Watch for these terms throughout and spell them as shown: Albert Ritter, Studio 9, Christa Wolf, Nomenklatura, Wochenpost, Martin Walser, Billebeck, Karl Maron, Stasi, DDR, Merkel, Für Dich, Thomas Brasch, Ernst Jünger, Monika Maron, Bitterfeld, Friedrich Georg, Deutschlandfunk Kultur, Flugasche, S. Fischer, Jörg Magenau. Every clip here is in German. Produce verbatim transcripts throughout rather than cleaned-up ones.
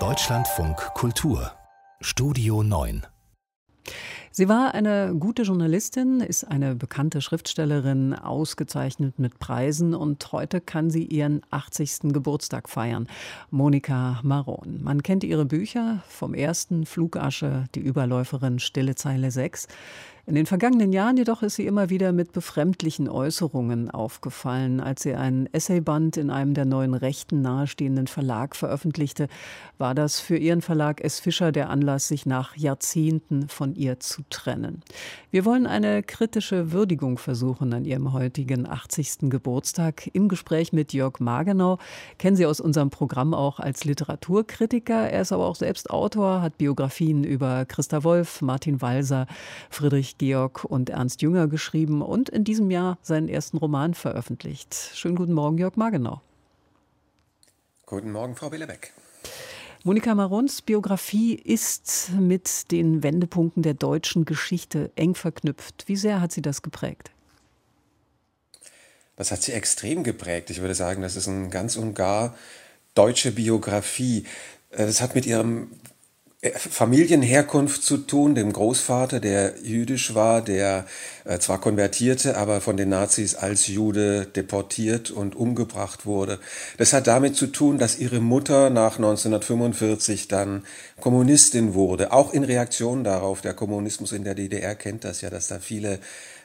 Deutschlandfunk Kultur, Studio neun. Sie war eine gute Journalistin, ist eine bekannte Schriftstellerin, ausgezeichnet mit Preisen, und heute kann sie ihren achtzigsten Geburtstag feiern. Monika Maron. Man kennt ihre Bücher, vom ersten Flugasche, die Überläuferin, Stille Zeile sechs. In den vergangenen Jahren jedoch ist sie immer wieder mit befremdlichen Äußerungen aufgefallen. Als sie einen Essayband in einem der neuen Rechten nahestehenden Verlag veröffentlichte, war das für ihren Verlag S. Fischer der Anlass, sich nach Jahrzehnten von ihr zu trennen. Wir wollen eine kritische Würdigung versuchen an ihrem heutigen achtzigsten Geburtstag. Im Gespräch mit Jörg Magenau, kennen Sie aus unserem Programm auch als Literaturkritiker. Er ist aber auch selbst Autor, hat Biografien über Christa Wolf, Martin Walser, Friedrich Georg und Ernst Jünger geschrieben und in diesem Jahr seinen ersten Roman veröffentlicht. Schönen guten Morgen, Jörg Magenau. Guten Morgen, Frau Billebeck. Monika Marons Biografie ist mit den Wendepunkten der deutschen Geschichte eng verknüpft. Wie sehr hat sie das geprägt? Das hat sie extrem geprägt. Ich würde sagen, das ist eine ganz und gar deutsche Biografie. Das hat mit ihrem Familienherkunft zu tun, dem Großvater, der jüdisch war, der äh, zwar konvertierte, aber von den Nazis als Jude deportiert und umgebracht wurde. Das hat damit zu tun, dass ihre Mutter nach neunzehnhundertfünfundvierzig dann Kommunistin wurde, auch in Reaktion darauf. Der Kommunismus in der D D R kennt das ja, dass da viele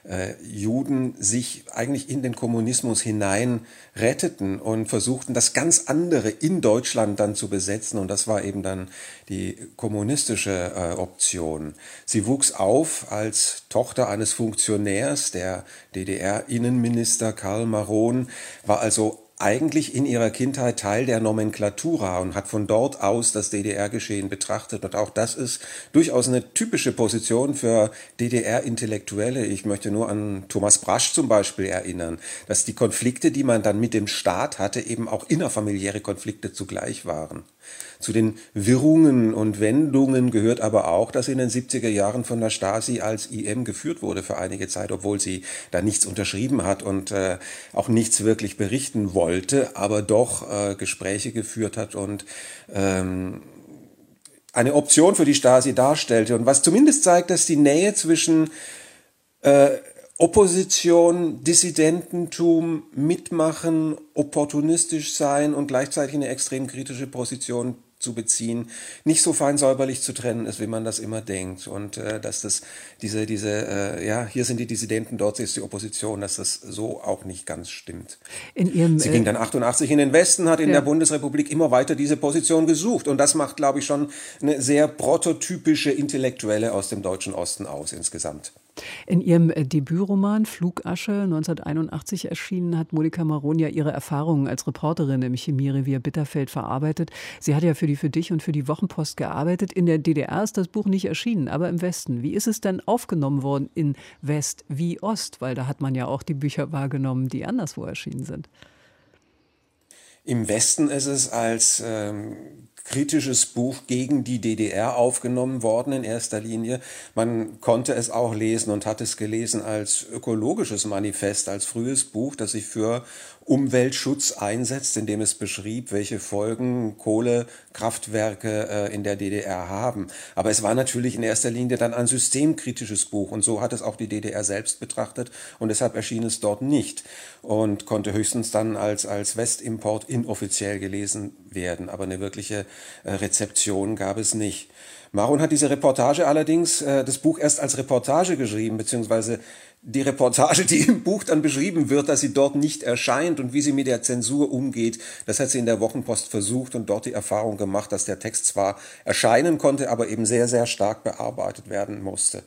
äh, Juden sich eigentlich in den Kommunismus hinein retteten und versuchten, das ganz andere in Deutschland dann zu besetzen, und das war eben dann die Kommunismus. kommunistische äh, Option. Sie wuchs auf als Tochter eines Funktionärs, der D D R-Innenminister Karl Maron, war also eigentlich in ihrer Kindheit Teil der Nomenklatura und hat von dort aus das D D R-Geschehen betrachtet. Und auch das ist durchaus eine typische Position für D D R-Intellektuelle. Ich möchte nur an Thomas Brasch zum Beispiel erinnern, dass die Konflikte, die man dann mit dem Staat hatte, eben auch innerfamiliäre Konflikte zugleich waren. Zu den Wirrungen und Wendungen gehört aber auch, dass sie in den siebziger Jahren von der Stasi als I M geführt wurde für einige Zeit, obwohl sie da nichts unterschrieben hat und äh, auch nichts wirklich berichten wollte. Wollte, aber doch äh, Gespräche geführt hat und ähm, eine Option für die Stasi darstellte. Und was zumindest zeigt, dass die Nähe zwischen äh, Opposition, Dissidententum, Mitmachen, opportunistisch sein und gleichzeitig eine extrem kritische Position zu beziehen, nicht so fein säuberlich zu trennen ist, wie man das immer denkt. Und äh, dass das diese, diese äh, ja, hier sind die Dissidenten, dort ist die Opposition, dass das so auch nicht ganz stimmt. In ihrem, Sie äh, ging dann achtundachtzig in den Westen, hat in ja. der Bundesrepublik immer weiter diese Position gesucht. Und das macht, glaube ich, schon eine sehr prototypische Intellektuelle aus dem deutschen Osten aus insgesamt. In ihrem Debütroman Flugasche, neunzehnhunderteinundachtzig erschienen, hat Monika Maron ja ihre Erfahrungen als Reporterin im Chemierevier Bitterfeld verarbeitet. Sie hat ja für die Für Dich und für die Wochenpost gearbeitet. In der D D R ist das Buch nicht erschienen, aber im Westen. Wie ist es denn aufgenommen worden in West wie Ost? Weil da hat man ja auch die Bücher wahrgenommen, die anderswo erschienen sind. Im Westen ist es als ähm kritisches Buch gegen die D D R aufgenommen worden in erster Linie. Man konnte es auch lesen und hat es gelesen als ökologisches Manifest, als frühes Buch, das sich für Umweltschutz einsetzt, indem es beschrieb, welche Folgen Kohlekraftwerke äh, in der D D R haben. Aber es war natürlich in erster Linie dann ein systemkritisches Buch, und so hat es auch die D D R selbst betrachtet, und deshalb erschien es dort nicht und konnte höchstens dann als, als Westimport inoffiziell gelesen werden. Aber eine wirkliche äh, Rezeption gab es nicht. Maron hat diese Reportage allerdings, äh, das Buch erst als Reportage geschrieben, beziehungsweise die Reportage, die im Buch dann beschrieben wird, dass sie dort nicht erscheint und wie sie mit der Zensur umgeht, das hat sie in der Wochenpost versucht und dort die Erfahrung gemacht, dass der Text zwar erscheinen konnte, aber eben sehr, sehr stark bearbeitet werden musste.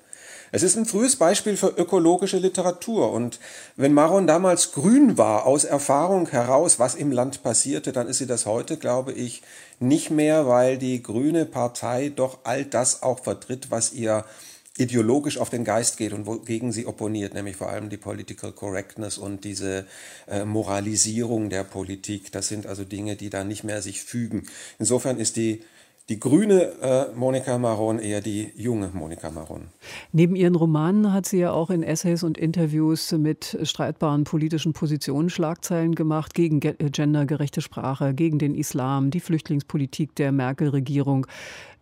Es ist ein frühes Beispiel für ökologische Literatur, und wenn Maron damals grün war, aus Erfahrung heraus, was im Land passierte, dann ist sie das heute, glaube ich, nicht mehr, weil die Grüne Partei doch all das auch vertritt, was ihr ideologisch auf den Geist geht und wogegen sie opponiert, nämlich vor allem die Political Correctness und diese äh, Moralisierung der Politik. Das sind also Dinge, die da nicht mehr sich fügen. Insofern ist die die grüne äh, Monika Maron, eher die junge Monika Maron. Neben ihren Romanen hat sie ja auch in Essays und Interviews mit streitbaren politischen Positionen Schlagzeilen gemacht, gegen ge- gendergerechte Sprache, gegen den Islam, die Flüchtlingspolitik der Merkel-Regierung.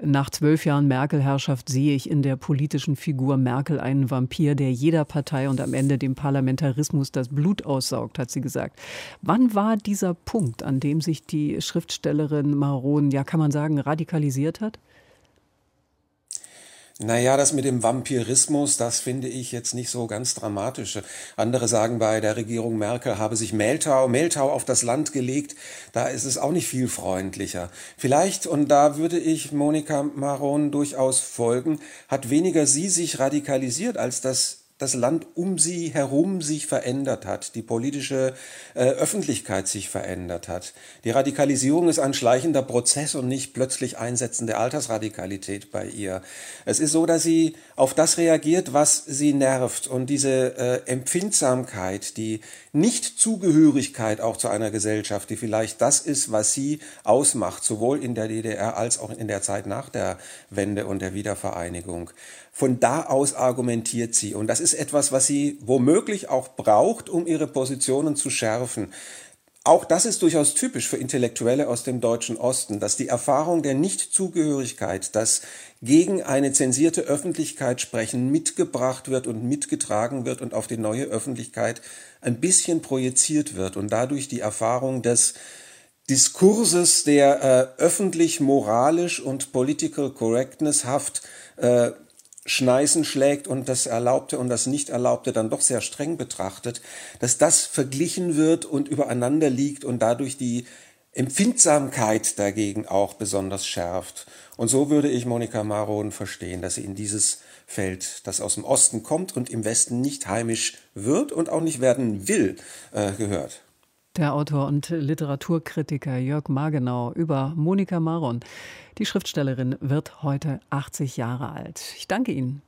Nach zwölf Jahren Merkel-Herrschaft sehe ich in der politischen Figur Merkel einen Vampir, der jeder Partei und am Ende dem Parlamentarismus das Blut aussaugt, hat sie gesagt. Wann war dieser Punkt, an dem sich die Schriftstellerin Maron, ja kann man sagen, radikal hat? Naja, das mit dem Vampirismus, das finde ich jetzt nicht so ganz dramatisch. Andere sagen, bei der Regierung Merkel habe sich Mehltau, Mehltau auf das Land gelegt. Da ist es auch nicht viel freundlicher. Vielleicht, und da würde ich Monika Maron durchaus folgen, hat weniger sie sich radikalisiert, als dass das Land um sie herum sich verändert hat, die politische äh, Öffentlichkeit sich verändert hat. Die Radikalisierung ist ein schleichender Prozess und nicht plötzlich Einsetzen der Altersradikalität bei ihr. Es ist so, dass sie auf das reagiert, was sie nervt. Und diese äh, Empfindsamkeit, die Nichtzugehörigkeit auch zu einer Gesellschaft, die vielleicht das ist, was sie ausmacht, sowohl in der D D R als auch in der Zeit nach der Wende und der Wiedervereinigung. Von da aus argumentiert sie. Und das ist etwas, was sie womöglich auch braucht, um ihre Positionen zu schärfen. Auch das ist durchaus typisch für Intellektuelle aus dem deutschen Osten, dass die Erfahrung der Nichtzugehörigkeit, dass gegen eine zensierte Öffentlichkeit sprechen, mitgebracht wird und mitgetragen wird und auf die neue Öffentlichkeit ein bisschen projiziert wird und dadurch die Erfahrung des Diskurses, der äh, öffentlich moralisch und political correctnesshaft äh, Schneisen schlägt und das Erlaubte und das Nicht-Erlaubte dann doch sehr streng betrachtet, dass das verglichen wird und übereinander liegt und dadurch die Empfindsamkeit dagegen auch besonders schärft. Und so würde ich Monika Maron verstehen, dass sie in dieses Feld, das aus dem Osten kommt und im Westen nicht heimisch wird und auch nicht werden will, äh, gehört. Der Autor und Literaturkritiker Jörg Magenau über Monika Maron. Die Schriftstellerin wird heute achtzig Jahre alt. Ich danke Ihnen.